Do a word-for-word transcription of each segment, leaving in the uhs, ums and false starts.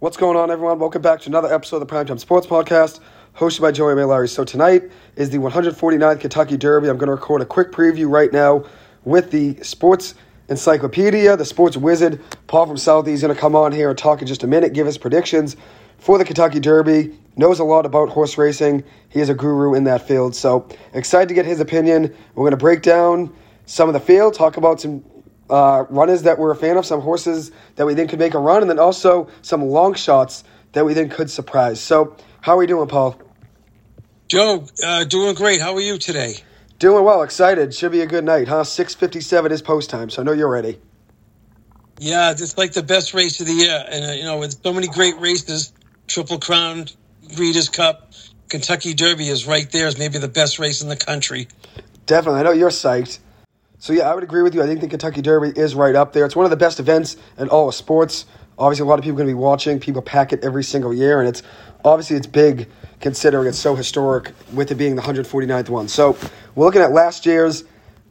What's going on, everyone? Welcome back to another episode of the Primetime Sports Podcast, hosted by Joey May, Larry. So tonight is the one hundred forty-ninth Kentucky Derby. I'm going to record a quick preview right now with the sports encyclopedia, the sports wizard. Paul from Southie is going to come on here and talk in just a minute, give us predictions for the Kentucky Derby. Knows a lot about horse racing. He is a guru in that field. So excited to get his opinion. We're going to break down some of the field, talk about some Uh, runners that we're a fan of, some horses that we think could make a run, and then also some long shots that we think could surprise. So, how are we doing, Paul? Joe, uh, doing great. How are you today? Doing well. Excited. Should be a good night, huh? six fifty-seven is post time, so I know you're ready. Yeah, it's like the best race of the year. And, uh, you know, with so many great races, Triple Crown, Breeders' Cup, Kentucky Derby is right there. It's maybe the best race in the country. Definitely. I know you're psyched. So, yeah, I would agree with you. I think the Kentucky Derby is right up there. It's one of the best events in all of sports. Obviously, a lot of people are going to be watching. People pack it every single year, and it's obviously it's big considering it's so historic with it being the one hundred forty-ninth one. So we're looking at last year's.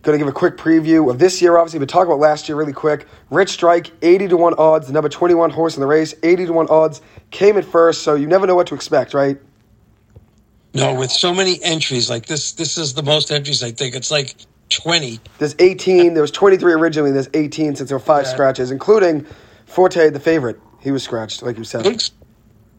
Going to give a quick preview of this year, obviously, but talk about last year really quick. Rich Strike, eighty to one odds, the number twenty-one horse in the race, eighty to one odds, came in first, so you never know what to expect, right? No, with so many entries, like this, this is the most entries, I think. It's like twenty. There's eighteen. There was twenty-three originally. There's eighteen since there were five yeah. scratches, including Forte, the favorite. He was scratched, like you said. I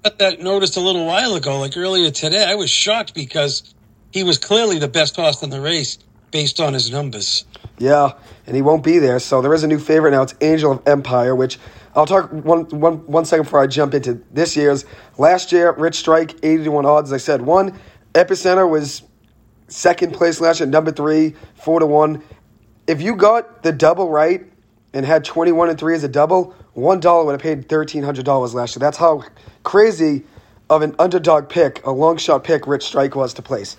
got that noticed a little while ago, like earlier today. I was shocked because he was clearly the best horse in the race based on his numbers. Yeah, and he won't be there. So there is a new favorite now. It's Angel of Empire, which I'll talk one, one, one second before I jump into this year's. Last year, Rich Strike, eighty to one odds, as I said, won. Epicenter was second place last year, number three, four to one. If you got the double right and had twenty-one and three as a double, one dollar would have paid thirteen hundred dollars last year. That's how crazy of an underdog pick, a long shot pick, Rich Strike was to place.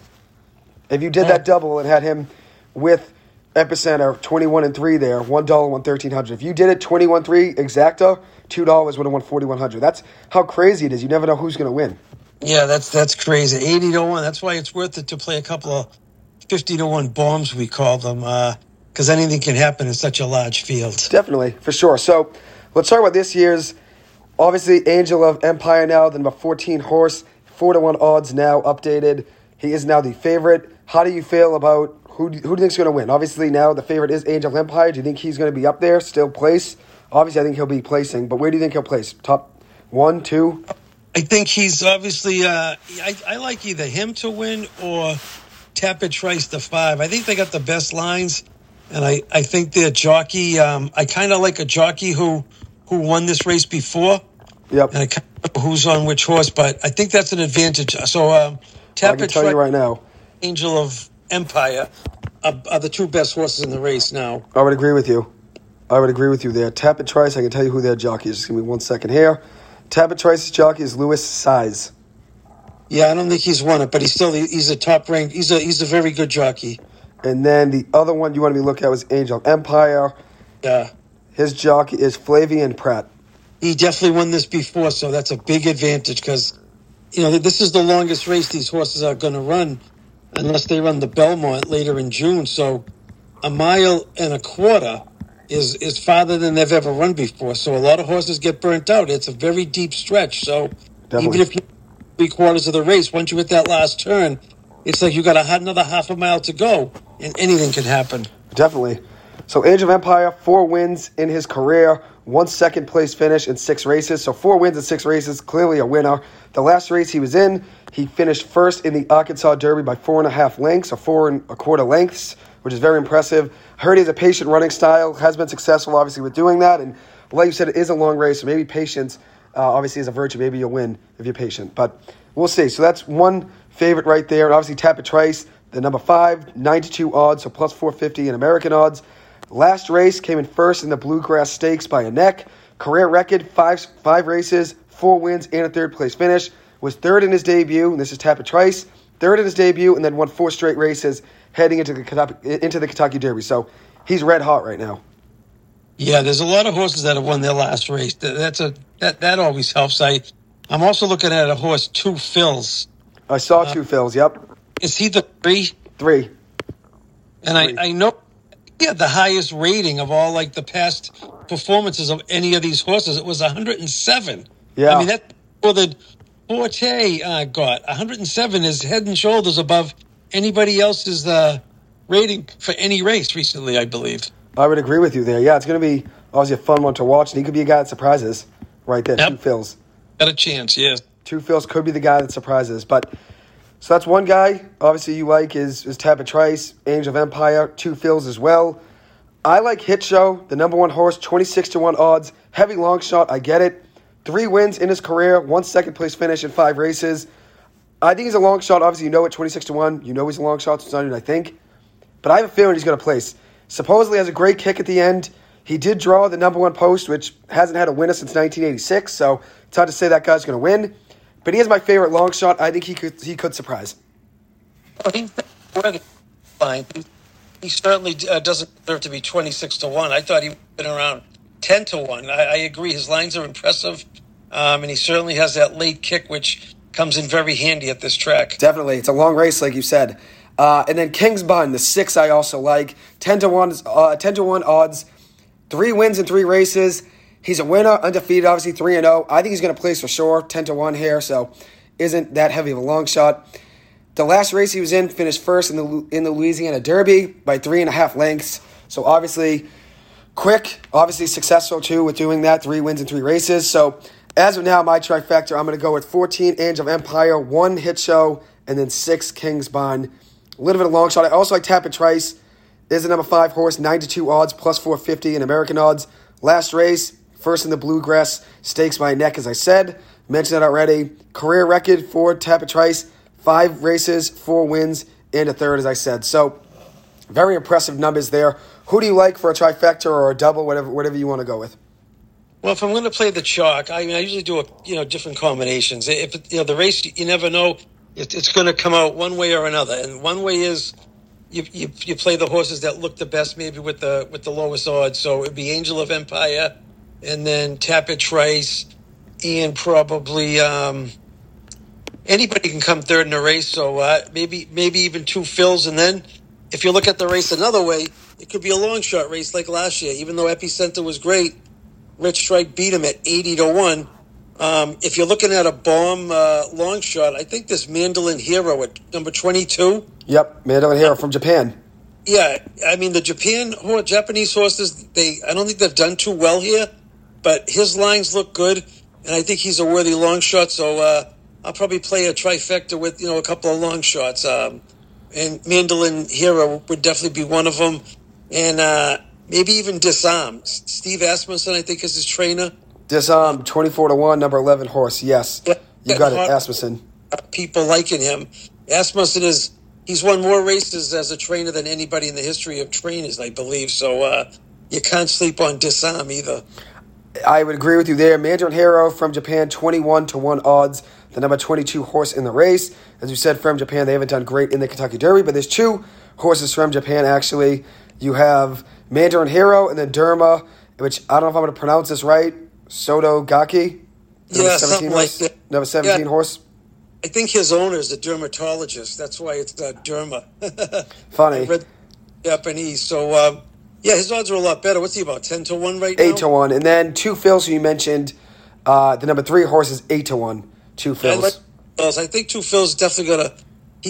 If you did that double and had him with Epicenter twenty-one and three there, one dollar won thirteen hundred. If you did it twenty-one three exacta, two dollars would have won forty-one hundred. That's how crazy it is. You never know who's going to win. Yeah, that's that's crazy. eighty to one. That's why it's worth it to play a couple of fifty to one bombs, we call them, because uh, anything can happen in such a large field. Definitely, for sure. So let's talk about this year's, obviously, Angel of Empire now, the number fourteen horse, four to one odds now updated. He is now the favorite. How do you feel about who do, who do you think is going to win? Obviously, now the favorite is Angel of Empire. Do you think he's going to be up there, still place? Obviously, I think he'll be placing, but where do you think he'll place? Top one, two? I think he's obviously, uh, I, I like either him to win or Tapit Trice the five. I think they got the best lines, and I, I think their jockey, um, I kind of like a jockey who who won this race before. Yep. And I can't remember who's on which horse, but I think that's an advantage. So um, Tapit Trice, I can tell you right now, Angel of Empire are, are the two best horses in the race now. I would agree with you. I would agree with you there. Tapit Trice, I can tell you who their jockey is. Just give me one second here. Tapit Trice's jockey is Luis Saez. Yeah, I don't think he's won it, but he's still he's a top ranked. He's a he's a very good jockey. And then the other one you want to be looking at was Angel Empire. Yeah, his jockey is Flavien Prat. He definitely won this before, so that's a big advantage because you know this is the longest race these horses are going to run, unless they run the Belmont later in June. So a mile and a quarter is is farther than they've ever run before. So a lot of horses get burnt out. It's a very deep stretch. So definitely, even if you three quarters of the race, once you hit that last turn, it's like you got a, another half a mile to go, and anything can happen. Definitely. So Angel of Empire, four wins in his career, one second-place finish in six races. So four wins in six races, clearly a winner. The last race he was in, he finished first in the Arkansas Derby by four and a half lengths, or four and a quarter lengths, which is very impressive. I heard he has a patient running style, has been successful, obviously, with doing that. And like you said, it is a long race, so maybe patience, uh, obviously, is a virtue. Maybe you'll win if you're patient. But we'll see. So that's one favorite right there. And obviously, Tapit Trice, the number five, nine to two odds, so plus four fifty in American odds. Last race came in first in the Bluegrass Stakes by a neck. Career record, five five races, four wins, and a third-place finish. Was third in his debut, and this is Tapit Trice. Third in his debut, and then won four straight races heading into the into the Kentucky Derby. So he's red hot right now. Yeah, there's a lot of horses that have won their last race. That's a that, that always helps. I I'm also looking at a horse, Two Phil's. I saw uh, Two Phil's. Yep. Is he the three? Three. And three. I I know he had the highest rating of all like the past performances of any of these horses. It was one hundred and seven. Yeah. I mean, that's more than Forte uh, got. one hundred seven is head and shoulders above anybody else's uh, rating for any race recently, I believe. I would agree with you there. Yeah, it's going to be obviously a fun one to watch, and he could be a guy that surprises right there. Yep. Two Phil's. Got a chance, yes. Two Phil's could be the guy that surprises. But so that's one guy, obviously, you like is, is Tapit Trice, Angel of Empire, Two Phil's as well. I like Hit Show, the number one horse, twenty-six to one odds. Heavy long shot, I get it. Three wins in his career, one second-place finish in five races. I think he's a long shot. Obviously, you know it, twenty-six to one. You know he's a long shot, so it's not even I think. But I have a feeling he's going to place. Supposedly has a great kick at the end. He did draw the number one post, which hasn't had a winner since nineteen eighty-six, so it's hard to say that guy's going to win. But he is my favorite long shot. I think he could he could surprise. Well, he's fine. He certainly uh, doesn't deserve to be twenty-six to one. I thought he'd been around ten to one. I, I agree. His lines are impressive. Um, and he certainly has that late kick, which comes in very handy at this track. Definitely. It's a long race, like you said. Uh, and then Kingsbun, the six, I also like. ten to one odds. Three wins in three races. He's a winner, undefeated, obviously, three and oh. I think he's going to place for sure, ten to one here, so isn't that heavy of a long shot. The last race he was in finished first in the in the Louisiana Derby by three and a half lengths. So obviously quick, obviously successful too with doing that. Three wins in three races. So as of now, my trifecta, I'm going to go with fourteen, Angel of Empire, one Hit Show, and then six, Kingsbun. A little bit of long shot. I also like Tapit Trice. Is the number five horse, nine to two odds, plus four fifty in American odds. Last race, first in the Bluegrass, stakes my neck, as I said. Mentioned that already. Career record for Tapit Trice. Five races, four wins, and a third, as I said. So, very impressive numbers there. Who do you like for a trifecta or a double, whatever whatever you want to go with? Well, if I'm going to play the chalk, I mean, I usually do a, you know different combinations. If you know the race, you never know; it, it's going to come out one way or another. And one way is you, you you play the horses that look the best, maybe with the with the lowest odds. So it'd be Angel of Empire, and then Tapit Trice, and probably. Um, Anybody can come third in a race, so uh, maybe maybe even Two Phil's. And then if you look at the race another way, it could be a long shot race like last year. Even though Epicenter was great, Rich Strike beat him at eighty to one. Um, if you're looking at a bomb uh, long shot, I think this Mandolin Hero at number twenty-two. Yep, Mandolin Hero from Japan. Yeah, I mean, the Japan or Japanese horses, they I don't think they've done too well here, but his lines look good, and I think he's a worthy long shot, so... Uh, I'll probably play a trifecta with, you know, a couple of long shots. Um, and Mandolin Hero would definitely be one of them. And uh, maybe even Disarm. Steve Asmussen, I think, is his trainer. Disarm, twenty-four to one, number eleven horse. Yes. Yeah, you got it, Asmussen. People liking him. Asmussen is, he's won more races as a trainer than anybody in the history of trainers, I believe. So uh, you can't sleep on Disarm either. I would agree with you there. Mandolin Hero from Japan, twenty-one to one odds. The number twenty-two horse in the race. As you said, from Japan, they haven't done great in the Kentucky Derby, but there's two horses from Japan, actually. You have Mandolin Hero and then Derma, which I don't know if I'm going to pronounce this right, Soto Gaki. Yeah, something horse, like that. Number seventeen yeah. horse. I think his owner is a dermatologist. That's why it's uh, Derma. Funny. Japanese. So, um, yeah, his odds are a lot better. What's he about, ten to one right now? eight to one. And then Two Phil's, who you mentioned, uh, the number three horse is eight to one. Two Phil's. I, like, I think Two Phil's definitely going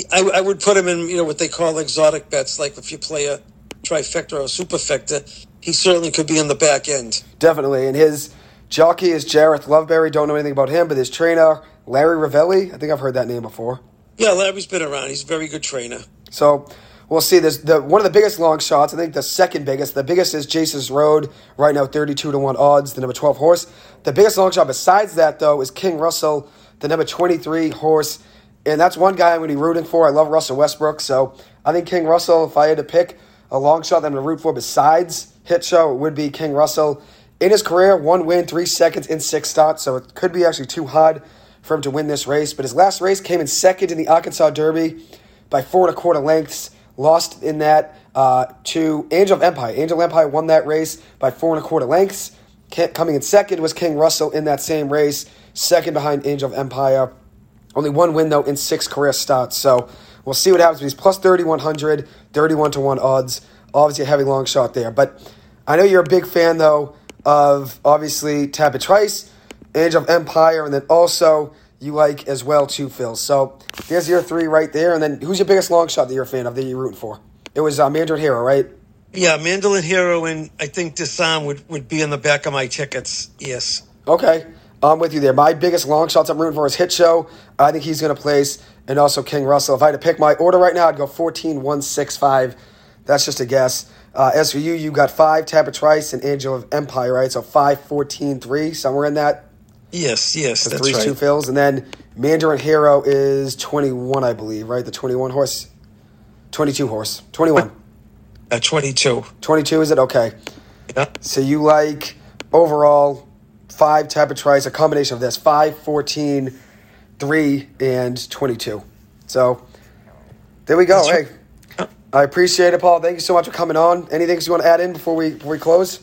to... I, I would put him in, you know, what they call exotic bets, like if you play a trifecta or a superfecta, he certainly could be in the back end. Definitely. And his jockey is Jareth Loveberry. Don't know anything about him, but his trainer, Larry Rivelli. I think I've heard that name before. Yeah, Larry's been around. He's a very good trainer. So we'll see. There's the one of the biggest long shots, I think the second biggest. The biggest is Jace's Road. Right now, thirty-two to one odds, the number twelve horse. The biggest long shot besides that, though, is King Russell, the number twenty-three horse, and that's one guy I'm going to be rooting for. I love Russell Westbrook, so I think King Russell, if I had to pick a long shot that I'm going to root for besides Hit Show, it would be King Russell. In his career, one win, three seconds in six starts, so it could be actually too hard for him to win this race, but his last race came in second in the Arkansas Derby by four and a quarter lengths, lost in that uh, to Angel of Empire. Angel of Empire won that race by four and a quarter lengths. Coming in second was King Russell in that same race, second behind Angel of Empire. Only one win, though, in six career starts. So we'll see what happens. He's plus thirty-one hundred, thirty-one to one odds. Obviously a heavy long shot there. But I know you're a big fan, though, of, obviously, Tapit Trice. Angel of Empire, and then also you like as well Two Phil's. So there's your three right there. And then who's your biggest long shot that you're a fan of, that you're rooting for? It was uh, Mandolin Hero, right? Yeah, Mandolin Hero, and I think Disarm would, would be in the back of my tickets, yes. Okay, I'm with you there. My biggest long shots I'm rooting for is Hit Show. I think he's going to place, and also King Russell. If I had to pick my order right now, I'd go fourteen, one, six, five. That's just a guess. Uh, as for you, you got five, Tapit Trice, and Angel of Empire, right? So five, fourteen, three, somewhere in that. Yes, yes, that's three, right. Two Phil's. And then Mandarin Hero is twenty-one, I believe, right? The twenty-one horse? twenty-two horse. twenty-one. Uh, twenty-two. twenty-two, is it? Okay. Yeah. So you like, overall, five, Tapit Trice, a combination of this, five, fourteen, three, and twenty-two. So there we go. That's hey, right. I appreciate it, Paul. Thank you so much for coming on. Anything you want to add in before we, before we close?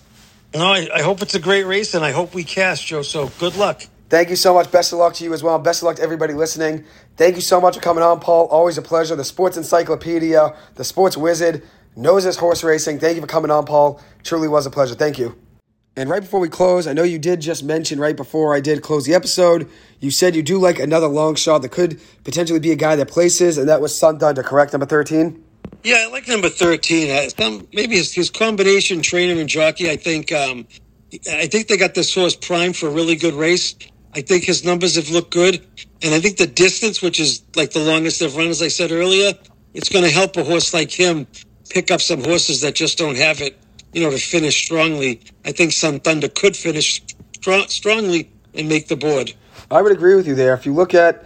No, I, I hope it's a great race, and I hope we cash, Joe, so good luck. Thank you so much. Best of luck to you as well. Best of luck to everybody listening. Thank you so much for coming on, Paul. Always a pleasure. The Sports Encyclopedia, the Sports Wizard, knows his horse racing. Thank you for coming on, Paul. Truly was a pleasure. Thank you. And right before we close, I know you did just mention right before I did close the episode, you said you do like another long shot that could potentially be a guy that places, and that was Sun Dancer, correct, number thirteen? Yeah, I like number thirteen. Some, maybe his, his combination trainer and jockey, I think um, I think they got this horse primed for a really good race. I think his numbers have looked good. And I think the distance, which is like the longest they've run, as I said earlier, it's going to help a horse like him pick up some horses that just don't have it, you know, to finish strongly. I think Sun Thunder could finish strong, strongly and make the board. I would agree with you there. If you look at,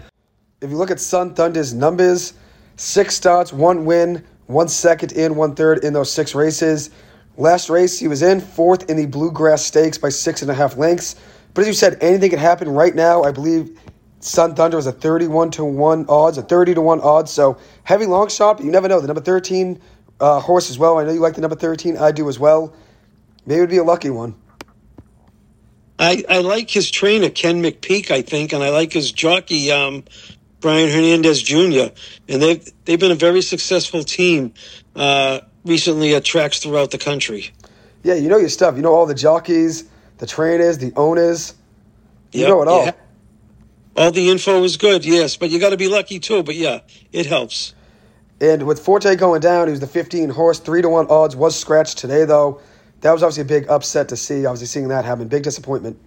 if you look at Sun Thunder's numbers, six starts, one win, one second and one third in those six races. Last race he was in, fourth in the Bluegrass Stakes by six and a half lengths. But as you said, anything could happen right now. I believe Sun Thunder is a thirty-one to one odds, a thirty to one odds. So heavy long shot, but you never know. The number thirteen uh, horse as well. I know you like the number thirteen. I do as well. Maybe it would be a lucky one. I, I like his trainer, Ken McPeak, I think, and I like his jockey, um, Brian Hernandez Junior And they've, they've been a very successful team uh, recently at tracks throughout the country. Yeah, you know your stuff. You know all the jockeys, the trainers, the owners. You yep, know it all. Yeah. All the info is good, yes, but you got to be lucky too. But, yeah, it helps. And with Forte going down, he was the fifteen horse, three to one odds, was scratched today, though. That was obviously a big upset to see. Obviously seeing that happen, big disappointment.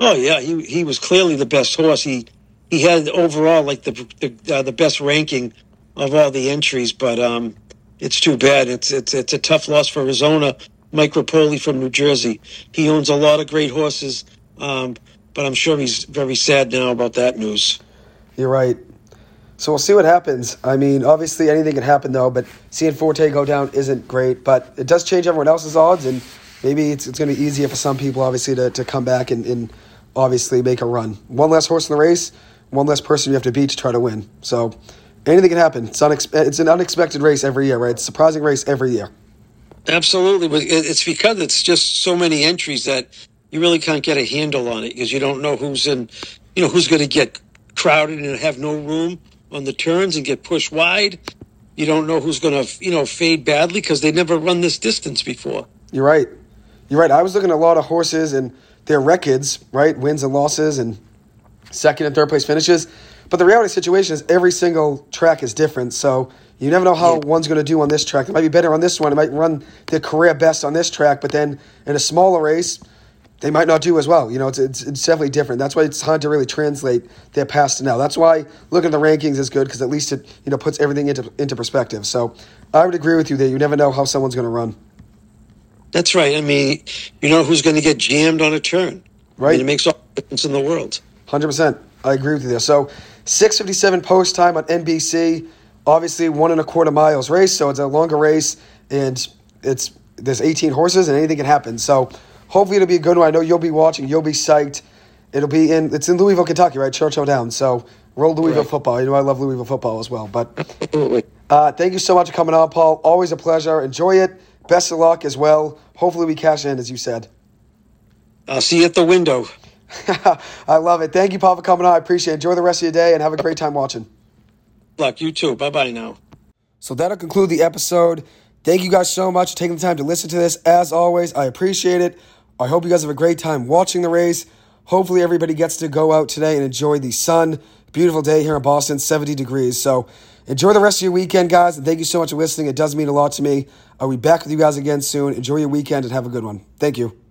Oh, yeah, he he was clearly the best horse. He... He had overall like the the, uh, the best ranking of all the entries, but um, it's too bad. It's it's it's a tough loss for his owner, Mike Rapoli from New Jersey. He owns a lot of great horses, um, but I'm sure he's very sad now about that news. You're right. So we'll see what happens. I mean, obviously anything can happen though, but seeing Forte go down isn't great, but it does change everyone else's odds, and maybe it's it's going to be easier for some people obviously to, to come back and, and obviously make a run. One less horse in the race. One less person you have to beat to try to win. So anything can happen. It's, unex- it's an unexpected race every year, right? It's a surprising race every year. Absolutely. But it's because it's just so many entries that you really can't get a handle on it because you don't know who's in, you know, who's going to get crowded and have no room on the turns and get pushed wide. You don't know who's going to, you know, fade badly because they never run this distance before. You're right. You're right. I was looking at a lot of horses and their records, right? Wins and losses and second and third place finishes. But the reality situation is every single track is different. So you never know how yeah. one's going to do on this track. It might be better on this one. It might run their career best on this track. But then in a smaller race, they might not do as well. You know, it's, it's, it's definitely different. That's why it's hard to really translate their past to now. That's why looking at the rankings is good because at least it, you know, puts everything into, into perspective. So I would agree with you that you never know how someone's going to run. That's right. I mean, you know who's going to get jammed on a turn. Right. I mean, it makes all the difference in the world. one hundred percent. I agree with you there. So six fifty-seven post time on N B C. Obviously, one and a quarter miles race, so it's a longer race, and it's there's eighteen horses, and anything can happen. So hopefully it'll be a good one. I know you'll be watching. You'll be psyched. It'll be in – it's in Louisville, Kentucky, right? Churchill Downs. So roll Louisville right. football. You know I love Louisville football as well. But absolutely. Uh, thank you so much for coming on, Paul. Always a pleasure. Enjoy it. Best of luck as well. Hopefully we cash in, as you said. I'll see you at the window. I love it. Thank you, Paul, for coming on. I appreciate it. Enjoy the rest of your day and have a great time watching. Good luck. You too. Bye-bye now. So that'll conclude the episode. Thank you guys so much for taking the time to listen to this. As always, I appreciate it. I hope you guys have a great time watching the race. Hopefully everybody gets to go out today and enjoy the sun. Beautiful day here in Boston, seventy degrees. So enjoy the rest of your weekend, guys. And thank you so much for listening. It does mean a lot to me. I'll be back with you guys again soon. Enjoy your weekend and have a good one. Thank you.